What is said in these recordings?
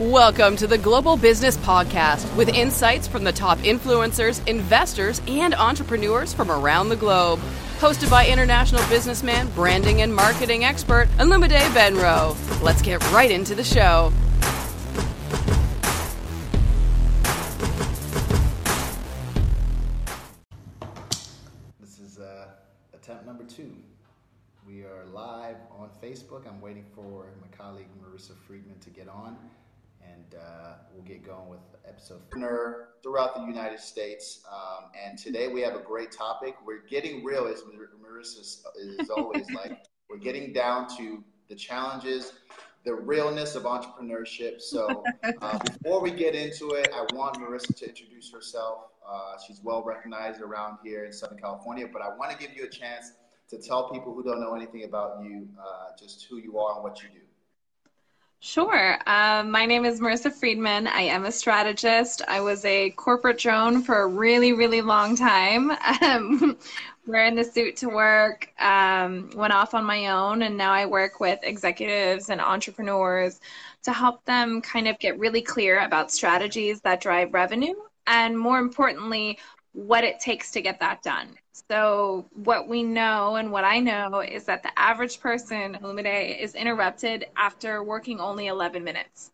Welcome to the Global Business Podcast with insights from the top influencers, investors, and entrepreneurs from around the globe. Hosted by international businessman, branding, and marketing expert, Illumide Benro. Let's get right into the show. This is attempt number 2. We are live on Facebook. I'm waiting for my colleague Marisa Friedman to get on. And we'll get going with the episode throughout the United States. And today we have a great topic. We're getting real, as Marissa is always like. We're getting down to the challenges, the realness of entrepreneurship. So before we get into it, I want Marissa to introduce herself. She's well recognized around here in Southern California, but I want to give you a chance to tell people who don't know anything about you, just who you are and what you do. Sure. My name is Marisa Friedman. I am a strategist. I was a corporate drone for a really, really long time. Wearing the suit to work, went off on my own, and now I work with executives and entrepreneurs to help them kind of get really clear about strategies that drive revenue and, more importantly, what it takes to get that done. So what we know and what I know is that the average person, Illumide, is interrupted after working only 11 minutes.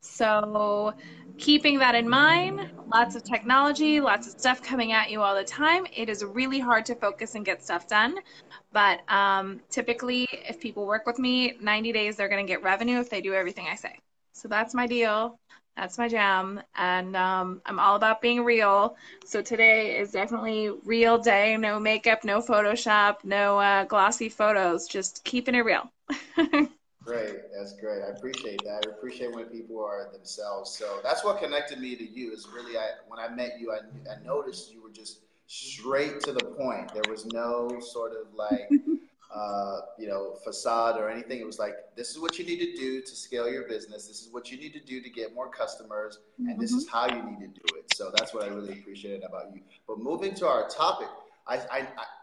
So keeping that in mind, lots of technology, lots of stuff coming at you all the time, it is really hard to focus and get stuff done. But typically, if people work with me, 90 days, they're going to get revenue if they do everything I say. So that's my deal. That's my jam, and I'm all about being real. So today is definitely real day. No makeup, no Photoshop, no glossy photos, just keeping it real. Great. That's great. I appreciate that. I appreciate when people are themselves. So that's what connected me to you is really, when I met you, I noticed you were just straight to the point. There was no sort of like, facade or anything. It was like, this is what you need to do to scale your business. This is what you need to do to get more customers. And this is how you need to do it. So that's what I really appreciated about you. But moving to our topic,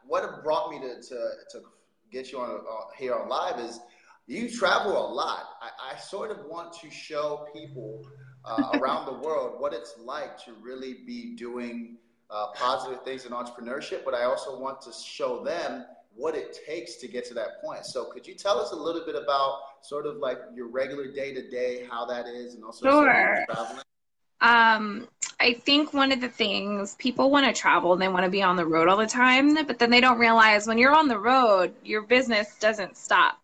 what brought me to get you on here on live is you travel a lot. I sort of want to show people around the world what it's like to really be doing positive things in entrepreneurship. But I also want to show them what it takes to get to that point. So could you tell us a little bit about sort of like your regular day-to-day, how that is, and also traveling? I think one of the things, people want to travel, they want to be on the road all the time, but then they don't realize when you're on the road, your business doesn't stop.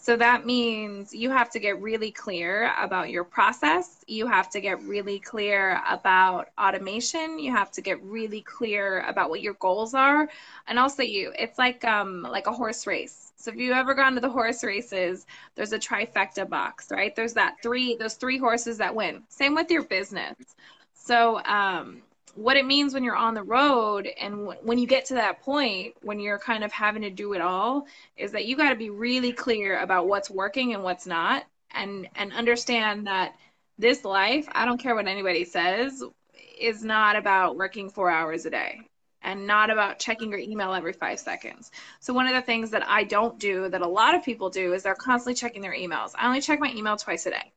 So that means you have to get really clear about your process. You have to get really clear about automation. You have to get really clear about what your goals are. And also it's like a horse race. So if you've ever gone to the horse races, there's a trifecta box, right? There's those three horses that win. Same with your business. So, what it means when you're on the road and when you get to that point, when you're kind of having to do it all, is that you got to be really clear about what's working and what's not, and understand that this life, I don't care what anybody says, is not about working 4 hours a day and not about checking your email every 5 seconds. So one of the things that I don't do that a lot of people do is they're constantly checking their emails. I only check my email twice a day.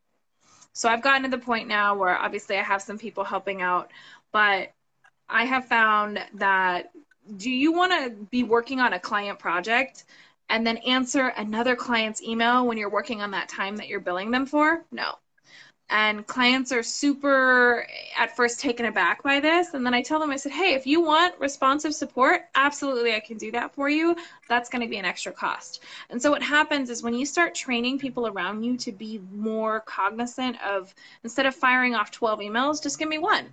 So I've gotten to the point now where obviously I have some people helping out, but I have found that, do you want to be working on a client project and then answer another client's email when you're working on that time that you're billing them for? No. And clients are super at first taken aback by this. And then I tell them, I said, hey, if you want responsive support, absolutely, I can do that for you. That's going to be an extra cost. And so what happens is when you start training people around you to be more cognizant of, instead of firing off 12 emails, just give me one.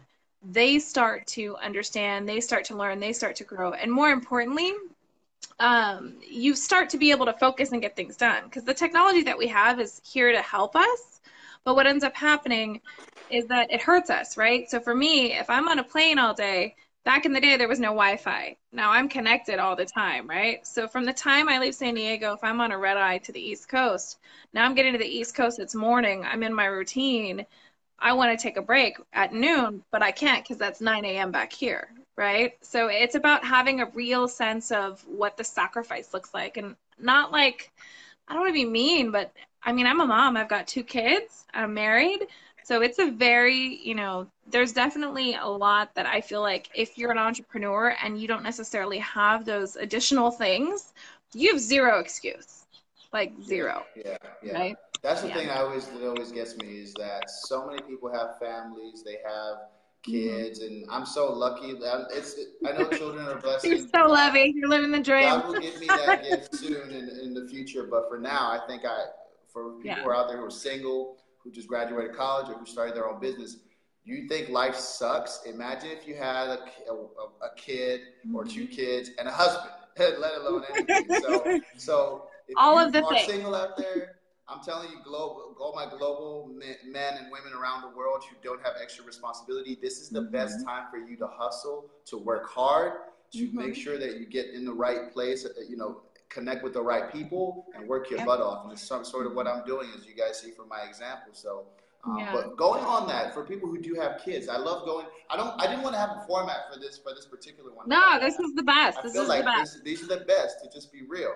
They start to understand, they start to learn, they start to grow. And more importantly, you start to be able to focus and get things done, because the technology that we have is here to help us. But what ends up happening is that it hurts us, right? So for me, if I'm on a plane all day, back in the day, there was no Wi-Fi. Now I'm connected all the time, right? So from the time I leave San Diego, if I'm on a red eye to the East Coast, now I'm getting to the East Coast, it's morning, I'm in my routine. I want to take a break at noon, but I can't because that's 9 a.m. back here, right? So it's about having a real sense of what the sacrifice looks like, and not like, I don't want to be mean, but I mean, I'm a mom. I've got two kids. I'm married. So it's a very, you know, there's definitely a lot that I feel like if you're an entrepreneur and you don't necessarily have those additional things, you have zero excuse, like zero. Yeah. Right? That's the thing that always gets me is that so many people have families, they have kids, and I'm so lucky. I know children are blessed. You're so loving. You're living the dream. God will give me that gift soon in the future. But for now, I think for people who are out there who are single, who just graduated college, or who started their own business, you think life sucks? Imagine if you had a kid or two kids and a husband, let alone anything. So if all of the things. Single out there, I'm telling you, all my global men and women around the world who don't have extra responsibility, this is the best time for you to hustle, to work hard, to make sure that you get in the right place, you know, connect with the right people, and work your butt off. And it's some sort of what I'm doing, as you guys see from my example. So, but going on that, for people who do have kids, I love going. I didn't want to have a format for this particular one. No, this is the best. These are the best, to just be real.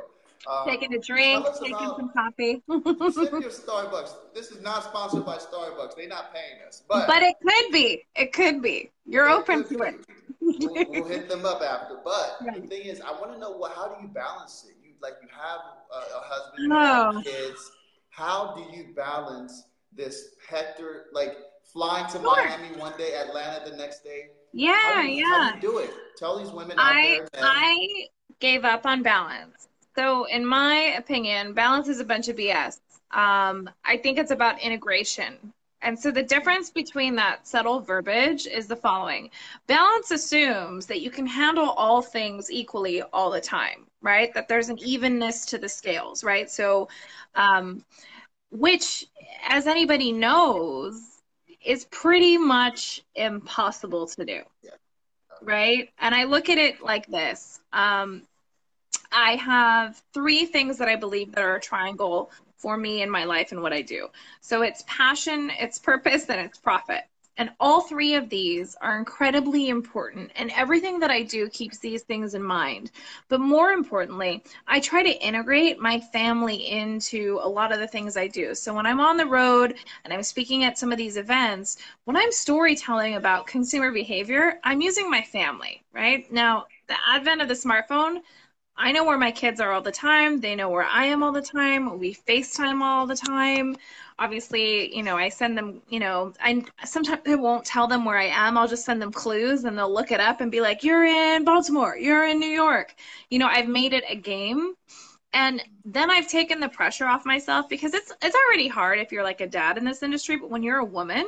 Taking a drink, taking some coffee. Send your Starbucks. This is not sponsored by Starbucks. They're not paying us. But it could be. It could be. You're open to it. We'll hit them up after. But the thing is, I want to know, how do you balance it? You have a husband, you have kids. How do you balance this Hector, flying to Miami one day, Atlanta the next day? Yeah, how do you do it? Tell these women out there. I gave up on balance. So in my opinion, balance is a bunch of BS. I think it's about integration. And so the difference between that subtle verbiage is the following. Balance assumes that you can handle all things equally all the time, right? That there's an evenness to the scales, right? So, which, as anybody knows, is pretty much impossible to do, right? And I look at it like this. I have three things that I believe that are a triangle for me in my life and what I do. So it's passion, it's purpose, and it's profit. And all three of these are incredibly important. And everything that I do keeps these things in mind. But more importantly, I try to integrate my family into a lot of the things I do. So when I'm on the road and I'm speaking at some of these events, when I'm storytelling about consumer behavior, I'm using my family, right? Now, the advent of the smartphone, I know where my kids are all the time. They know where I am all the time. We FaceTime all the time. Obviously, you know, I send them, you know, sometimes I won't tell them where I am. I'll just send them clues and they'll look it up and be like, you're in Baltimore, you're in New York. You know, I've made it a game. And then I've taken the pressure off myself, because it's already hard if you're like a dad in this industry, but when you're a woman,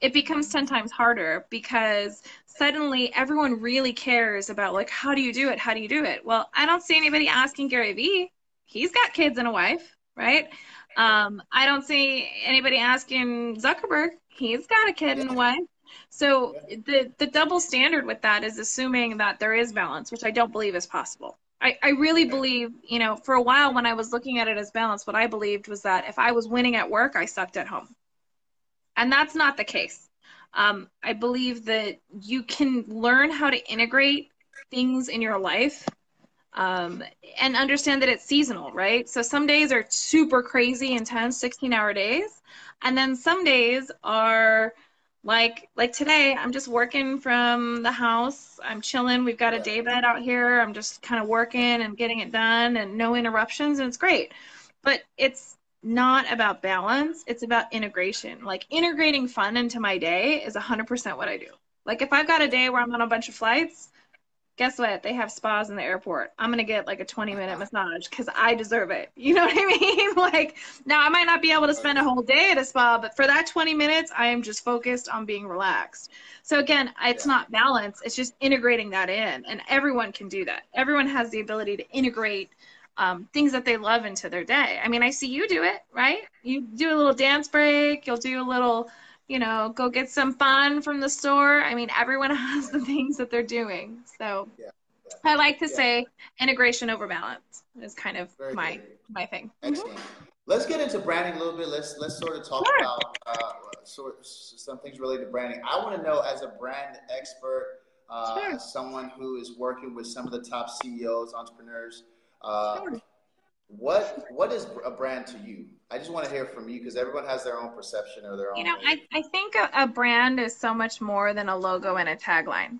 it becomes 10 times harder, because suddenly everyone really cares about how do you do it? How do you do it? Well, I don't see anybody asking Gary V. He's got kids and a wife, right? I don't see anybody asking Zuckerberg. He's got a kid and a wife. So the double standard with that is assuming that there is balance, which I don't believe is possible. I really believe, you know, for a while when I was looking at it as balance, what I believed was that if I was winning at work, I sucked at home. And that's not the case. I believe that you can learn how to integrate things in your life and understand that it's seasonal, right? So some days are super crazy, intense, 16-hour days. And then some days are... Like today, I'm just working from the house. I'm chilling. We've got a day bed out here. I'm just kind of working and getting it done and no interruptions, and it's great. But it's not about balance. It's about integration. Like, integrating fun into my day is 100% what I do. Like, if I've got a day where I'm on a bunch of flights, guess what? They have spas in the airport. I'm going to get like a 20-minute massage because I deserve it. You know what I mean? Now I might not be able to spend a whole day at a spa, but for that 20 minutes, I am just focused on being relaxed. So again, it's not balance. It's just integrating that in. And everyone can do that. Everyone has the ability to integrate things that they love into their day. I mean, I see you do it, right? You do a little dance break. You'll do a little, you know, go get some fun from the store. I mean, everyone has the things that they're doing. So I like to say integration over balance is kind of my thing. Excellent. Let's get into branding a little bit. Let's sort of talk about some things related to branding. I want to know, as a brand expert, someone who is working with some of the top CEOs, entrepreneurs, What is a brand to you? I just want to hear from you because everyone has their own perception or their own. You know, I think a brand is so much more than a logo and a tagline.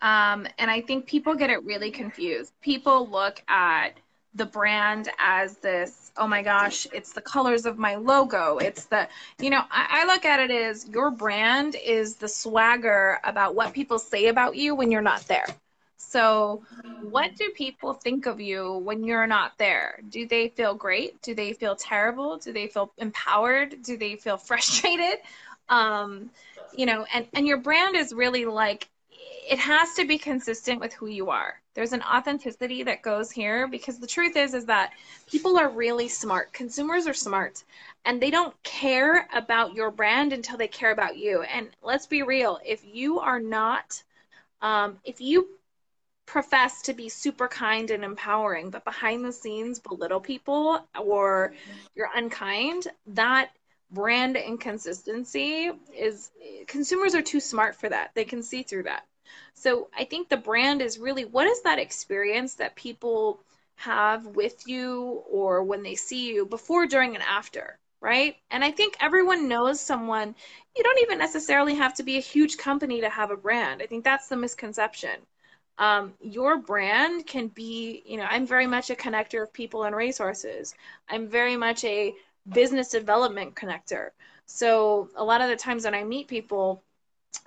And I think people get it really confused. People look at the brand as this, oh my gosh, it's the colors of my logo. It's the, you know, I look at it as your brand is the swagger about what people say about you when you're not there. So what do people think of you when you're not there? Do they feel great? Do they feel terrible? Do they feel empowered? Do they feel frustrated? You know, and your brand is really like, it has to be consistent with who you are. There's an authenticity that goes here because the truth is that people are really smart. Consumers are smart and they don't care about your brand until they care about you. And let's be real. If you are not, if you profess to be super kind and empowering, but behind the scenes belittle people or you're unkind, that brand inconsistency is, consumers are too smart for that. They can see through that. So I think the brand is really, what is that experience that people have with you or when they see you before, during, and after, right? And I think everyone knows someone. You don't even necessarily have to be a huge company to have a brand. I think that's the misconception. Your brand can be, you know, I'm very much a connector of people and resources. I'm very much a business development connector. So a lot of the times when I meet people,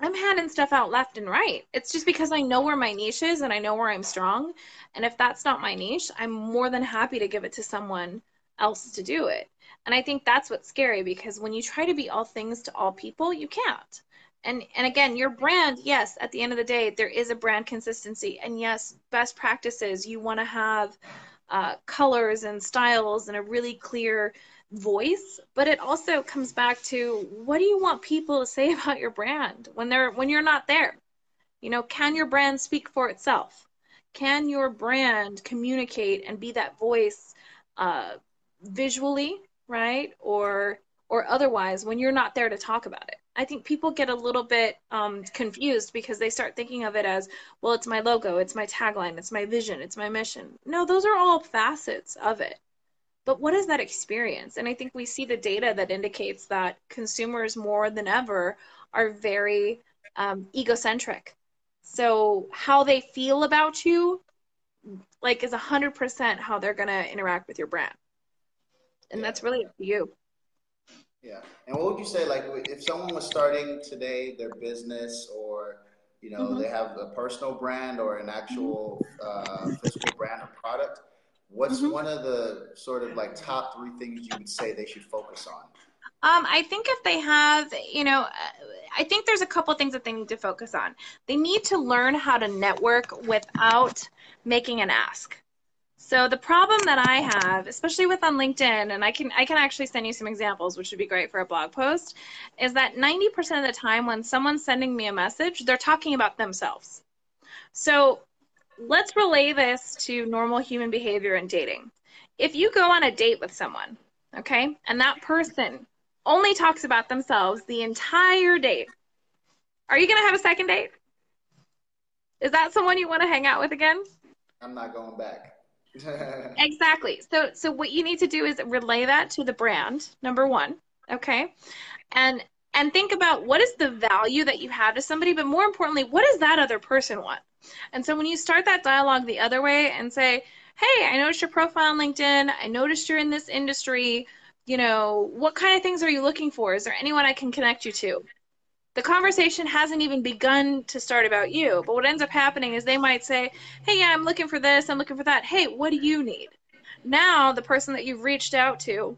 I'm handing stuff out left and right. It's just because I know where my niche is and I know where I'm strong. And if that's not my niche, I'm more than happy to give it to someone else to do it. And I think that's what's scary, because when you try to be all things to all people, you can't. And again, your brand, yes, at the end of the day, there is a brand consistency. And yes, best practices, you want to have colors and styles and a really clear voice, but it also comes back to, what do you want people to say about your brand when you're not there? You know, can your brand speak for itself? Can your brand communicate and be that voice visually, right? Or otherwise when you're not there to talk about it? I think people get a little bit confused because they start thinking of it as, well, it's my logo, it's my tagline, it's my vision, it's my mission. No, those are all facets of it. But what is that experience? And I think we see the data that indicates that consumers more than ever are very egocentric. So how they feel about you, like, is 100% how they're going to interact with your brand. And that's really up to you. Yeah. And what would you say, like, if someone was starting today their business, or, you know, they have a personal brand or an actual physical brand or product, what's one of the sort of like top three things you would say they should focus on? I think if they have, you know, I think there's a couple of things that they need to focus on. They need to learn how to network without making an ask. So the problem that I have, especially with on LinkedIn, and I can actually send you some examples, which would be great for a blog post, is that 90% of the time when someone's sending me a message, they're talking about themselves. So let's relay this to normal human behavior and dating. If you go on a date with someone, okay, and that person only talks about themselves the entire date, are you going to have a second date? Is that someone you want to hang out with again? I'm not going back. Exactly. So what you need to do is relay that to the brand, number one, okay? And think about, what is the value that you have to somebody, but more importantly, what does that other person want? And so when you start that dialogue the other way and say, hey, I noticed your profile on LinkedIn. I noticed you're in this industry. You know, what kind of things are you looking for? Is there anyone I can connect you to? The conversation hasn't even begun to start about you. But what ends up happening is they might say, hey, yeah, I'm looking for this. I'm looking for that. Hey, what do you need? Now the person that you've reached out to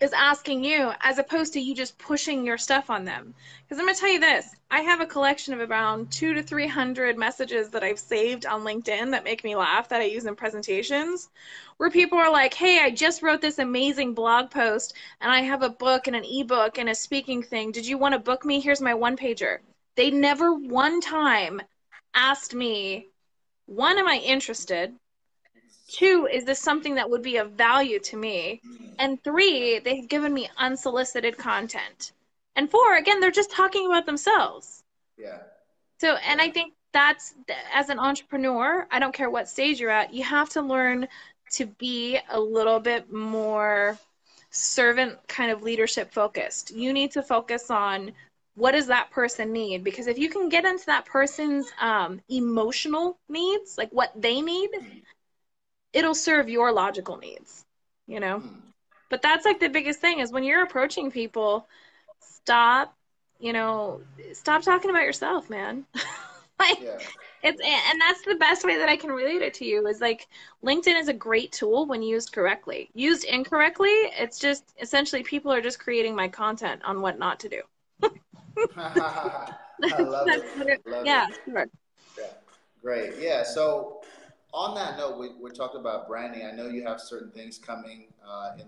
is asking you, as opposed to you just pushing your stuff on them. Because I'm going to tell you this, I have a collection of around 200 to 300 messages that I've saved on LinkedIn that make me laugh, that I use in presentations, where people are like, hey, I just wrote this amazing blog post and I have a book and an ebook and a speaking thing. Did you want to book me? Here's my one pager. They never one time asked me, one, am I interested? Two, is this something that would be of value to me? And three, they've given me unsolicited content. And four, again, they're just talking about themselves. Yeah. So, and I think that's, as an entrepreneur, I don't care what stage you're at, you have to learn to be a little bit more servant kind of leadership focused. You need to focus on what does that person need? Because if you can get into that person's emotional needs, like what they need, it'll serve your logical needs, you know? But that's like the biggest thing is when you're approaching people, stop, you know, stop talking about yourself, man. Like, yeah. And that's the best way that I can relate it to you is like LinkedIn is a great tool when used correctly. Used incorrectly, it's just essentially people are just creating my content on what not to do. I love it. Love yeah, it. Sure. Yeah. Great. Yeah. So on that note, we're talking about branding. I know you have certain things coming in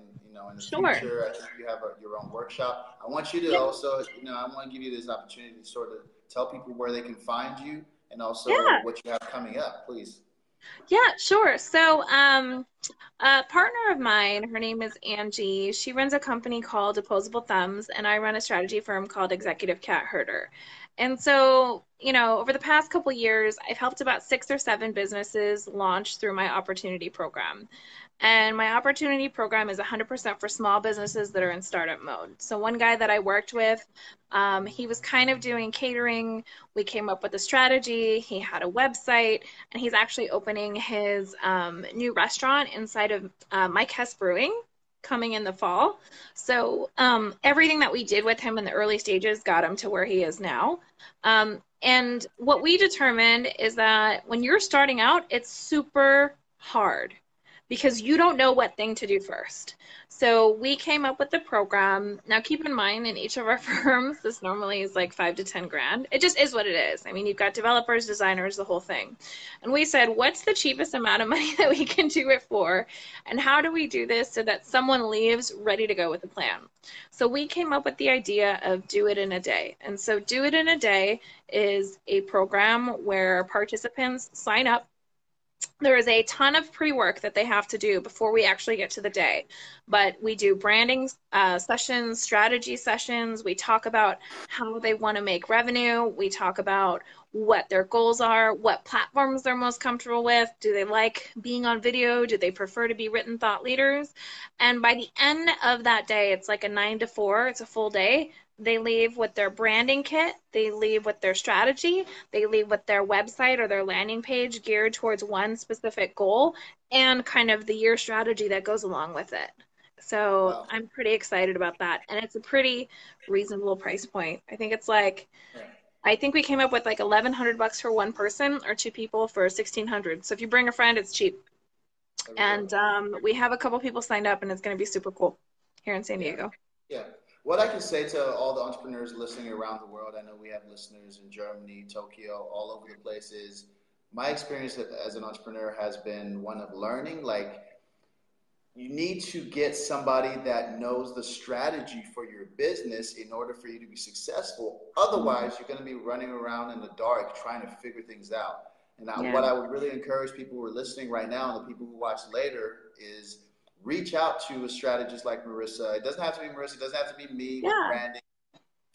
the sure. future. I think you have your own workshop. I want you to yeah. also, you know, I want to give you this opportunity to sort of tell people where they can find you and also yeah. what you have coming up, please. Yeah, sure. So a partner of mine, her name is Angie. She runs a company called Disposable Thumbs, and I run a strategy firm called Executive Cat Herder. And so, you know, over the past couple of years, I've helped about 6 or 7 businesses launch through my opportunity program. And my opportunity program is 100% for small businesses that are in startup mode. So one guy that I worked with, he was kind of doing catering. We came up with a strategy. He had a website, and he's actually opening his new restaurant inside of Mike Hess Brewing coming in the fall. So everything that we did with him in the early stages got him to where he is now. And what we determined is that when you're starting out, it's super hard, because you don't know what thing to do first. So we came up with the program. Now keep in mind, in each of our firms, this normally is like $5,000 to $10,000. It just is what it is. I mean, you've got developers, designers, the whole thing. And we said, what's the cheapest amount of money that we can do it for? And how do we do this so that someone leaves ready to go with the plan? So we came up with the idea of Do It In A Day. And so Do It In A Day is a program where participants sign up. There is a ton of pre-work that they have to do before we actually get to the day. But we do branding sessions, strategy sessions. We talk about how they want to make revenue. We talk about what their goals are, what platforms they're most comfortable with. Do they like being on video? Do they prefer to be written thought leaders? And by the end of that day, it's like a 9 to 4. It's a full day. They leave with their branding kit, they leave with their strategy, they leave with their website or their landing page geared towards one specific goal and kind of the year strategy that goes along with it. So wow. I'm pretty excited about that. And it's a pretty reasonable price point. I think it's like, I think we came up with like $1,100 for one person or 2 people for $1,600. So if you bring a friend, it's cheap. And we have a couple people signed up and it's going to be super cool here in San Diego. Yeah. What I can say to all the entrepreneurs listening around the world, I know we have listeners in Germany, Tokyo, all over the place, is my experience as an entrepreneur has been one of learning. Like, you need to get somebody that knows the strategy for your business in order for you to be successful. Otherwise, you're going to be running around in the dark trying to figure things out. And what I would really encourage people who are listening right now and the people who watch later is reach out to a strategist like Marisa. It doesn't have to be Marisa. It doesn't have to be me with branding.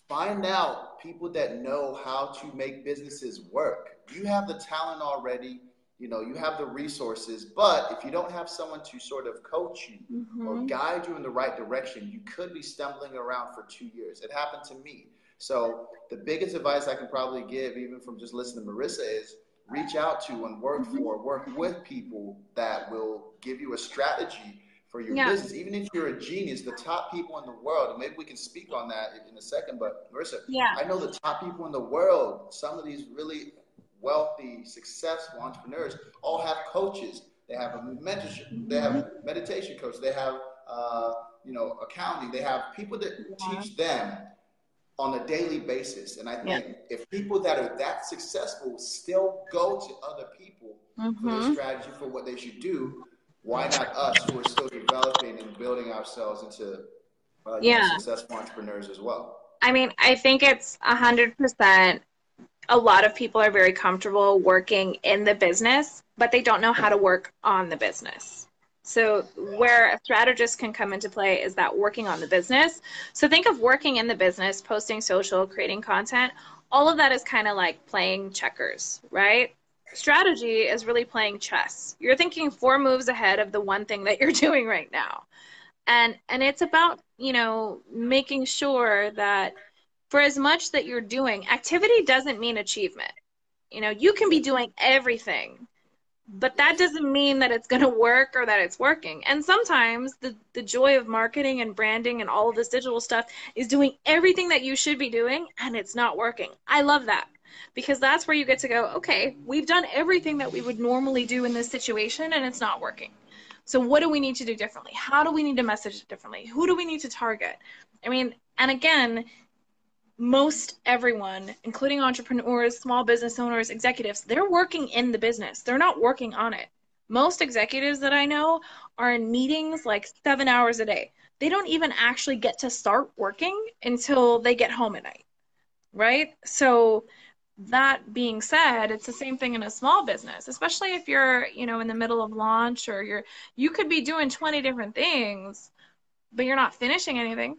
Find out people that know how to make businesses work. You have the talent already. You know, you have the resources. But if you don't have someone to sort of coach you or guide you in the right direction, you could be stumbling around for 2 years. It happened to me. So the biggest advice I can probably give, even from just listening to Marisa, is reach out to and work with people that will give you a strategy for your business. Even if you're a genius, the top people in the world, and maybe we can speak on that in a second, but Marisa, I know the top people in the world, some of these really wealthy, successful entrepreneurs all have coaches. They have a mentorship, they have a meditation coach, they have accounting, they have people that teach them on a daily basis. And I think if people that are that successful still go to other people for their strategy for what they should do, why not us who are still developing and building ourselves into successful entrepreneurs as well? I mean, I think it's 100%. A lot of people are very comfortable working in the business, but they don't know how to work on the business. So where a strategist can come into play is that working on the business. So think of working in the business, posting social, creating content. All of that is kind of like playing checkers, right? strategy is really playing chess. You're thinking 4 moves ahead of the one thing that you're doing right now. And it's about, you know, making sure that for as much that you're doing, activity doesn't mean achievement. You know, you can be doing everything, but that doesn't mean that it's going to work or that it's working. And sometimes the joy of marketing and branding and all of this digital stuff is doing everything that you should be doing and it's not working. I love that, because that's where you get to go, okay, we've done everything that we would normally do in this situation and it's not working. So what do we need to do differently? How do we need to message it differently? Who do we need to target? I mean, and again, most everyone, including entrepreneurs, small business owners, executives, they're working in the business. They're not working on it. Most executives that I know are in meetings like 7 hours a day. They don't even actually get to start working until they get home at night, right? So that being said, it's the same thing in a small business, especially if you're, you know, in the middle of launch, or you could be doing 20 different things, but you're not finishing anything.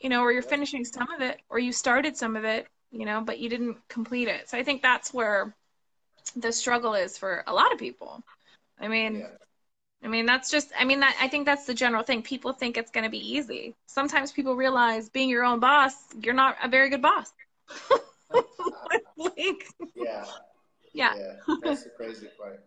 You know, or you're finishing some of it, or you started some of it, you know, but you didn't complete it. So I think that's where the struggle is for a lot of people. I mean, yeah. I think that's the general thing. People think it's going to be easy. Sometimes people realize being your own boss, you're not a very good boss. Yeah. That's the crazy part.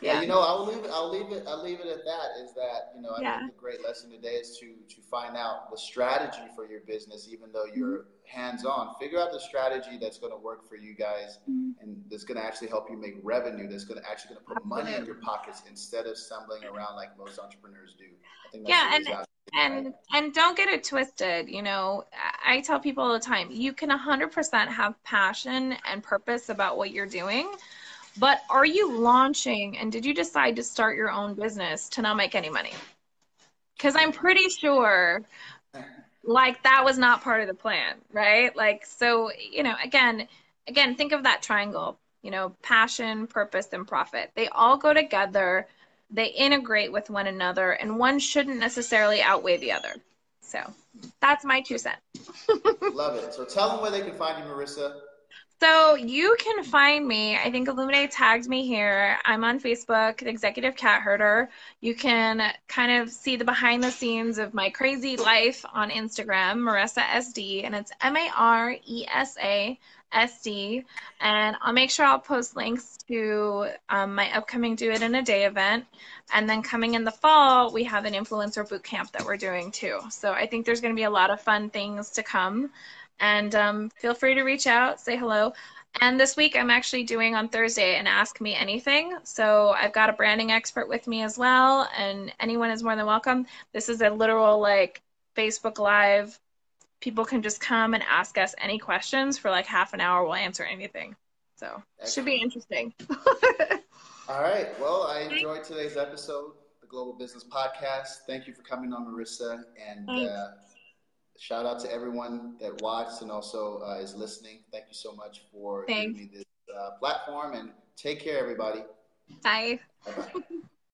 Yeah, you know, I'll leave it at that. Is that, you know, I think the great lesson today is to find out the strategy for your business, even though you're hands-on. Figure out the strategy that's going to work for you guys, and that's going to actually help you make revenue. That's going to actually put money in your pockets instead of stumbling around like most entrepreneurs do. I think that's and don't get it twisted. You know, I tell people all the time, you can 100% have passion and purpose about what you're doing. But are you launching, and did you decide to start your own business to not make any money? Because I'm pretty sure, like, that was not part of the plan, right? Like, so, you know, again, think of that triangle, you know, passion, purpose, and profit. They all go together. They integrate with one another, and one shouldn't necessarily outweigh the other. So that's my 2 cents. Love it. So tell them where they can find you, Marisa. So you can find me. I think Illumide tagged me here. I'm on Facebook, the Executive Cat Herder. You can kind of see the behind the scenes of my crazy life on Instagram, Marisa SD, and it's MARESA SD. And I'll make sure I'll post links to my upcoming Do It In A Day event. And then coming in the fall, we have an influencer boot camp that we're doing too. So I think there's going to be a lot of fun things to come. And feel free to reach out, say hello. And this week I'm actually doing on Thursday an Ask Me Anything. So I've got a branding expert with me as well. And anyone is more than welcome. This is a literal like Facebook Live. People can just come and ask us any questions for like half an hour. We'll answer anything. So it should be interesting. All right. Well, I enjoyed today's episode, the Global Business Podcast. Thank you for coming on, Marisa. And shout out to everyone that watched and also is listening. Thank you so much for giving me this platform, and take care, everybody. Bye. Bye-bye.